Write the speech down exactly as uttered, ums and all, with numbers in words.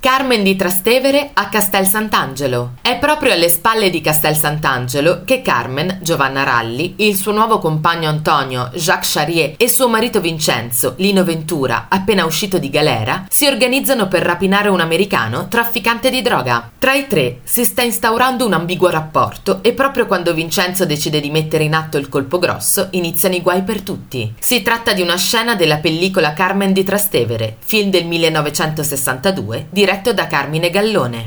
Carmen di Trastevere a Castel Sant'Angelo. È proprio alle spalle di Castel Sant'Angelo che Carmen, Giovanna Ralli, il suo nuovo compagno Antonio, Jacques Charrier e suo marito Vincenzo, Lino Ventura, appena uscito di galera, si organizzano per rapinare un americano trafficante di droga. Tra i tre si sta instaurando un ambiguo rapporto e proprio quando Vincenzo decide di mettere in atto il colpo grosso, iniziano i guai per tutti. Si tratta di una scena della pellicola Carmen di Trastevere, film del millenovecentosessantadue, diretto da Carmine Gallone.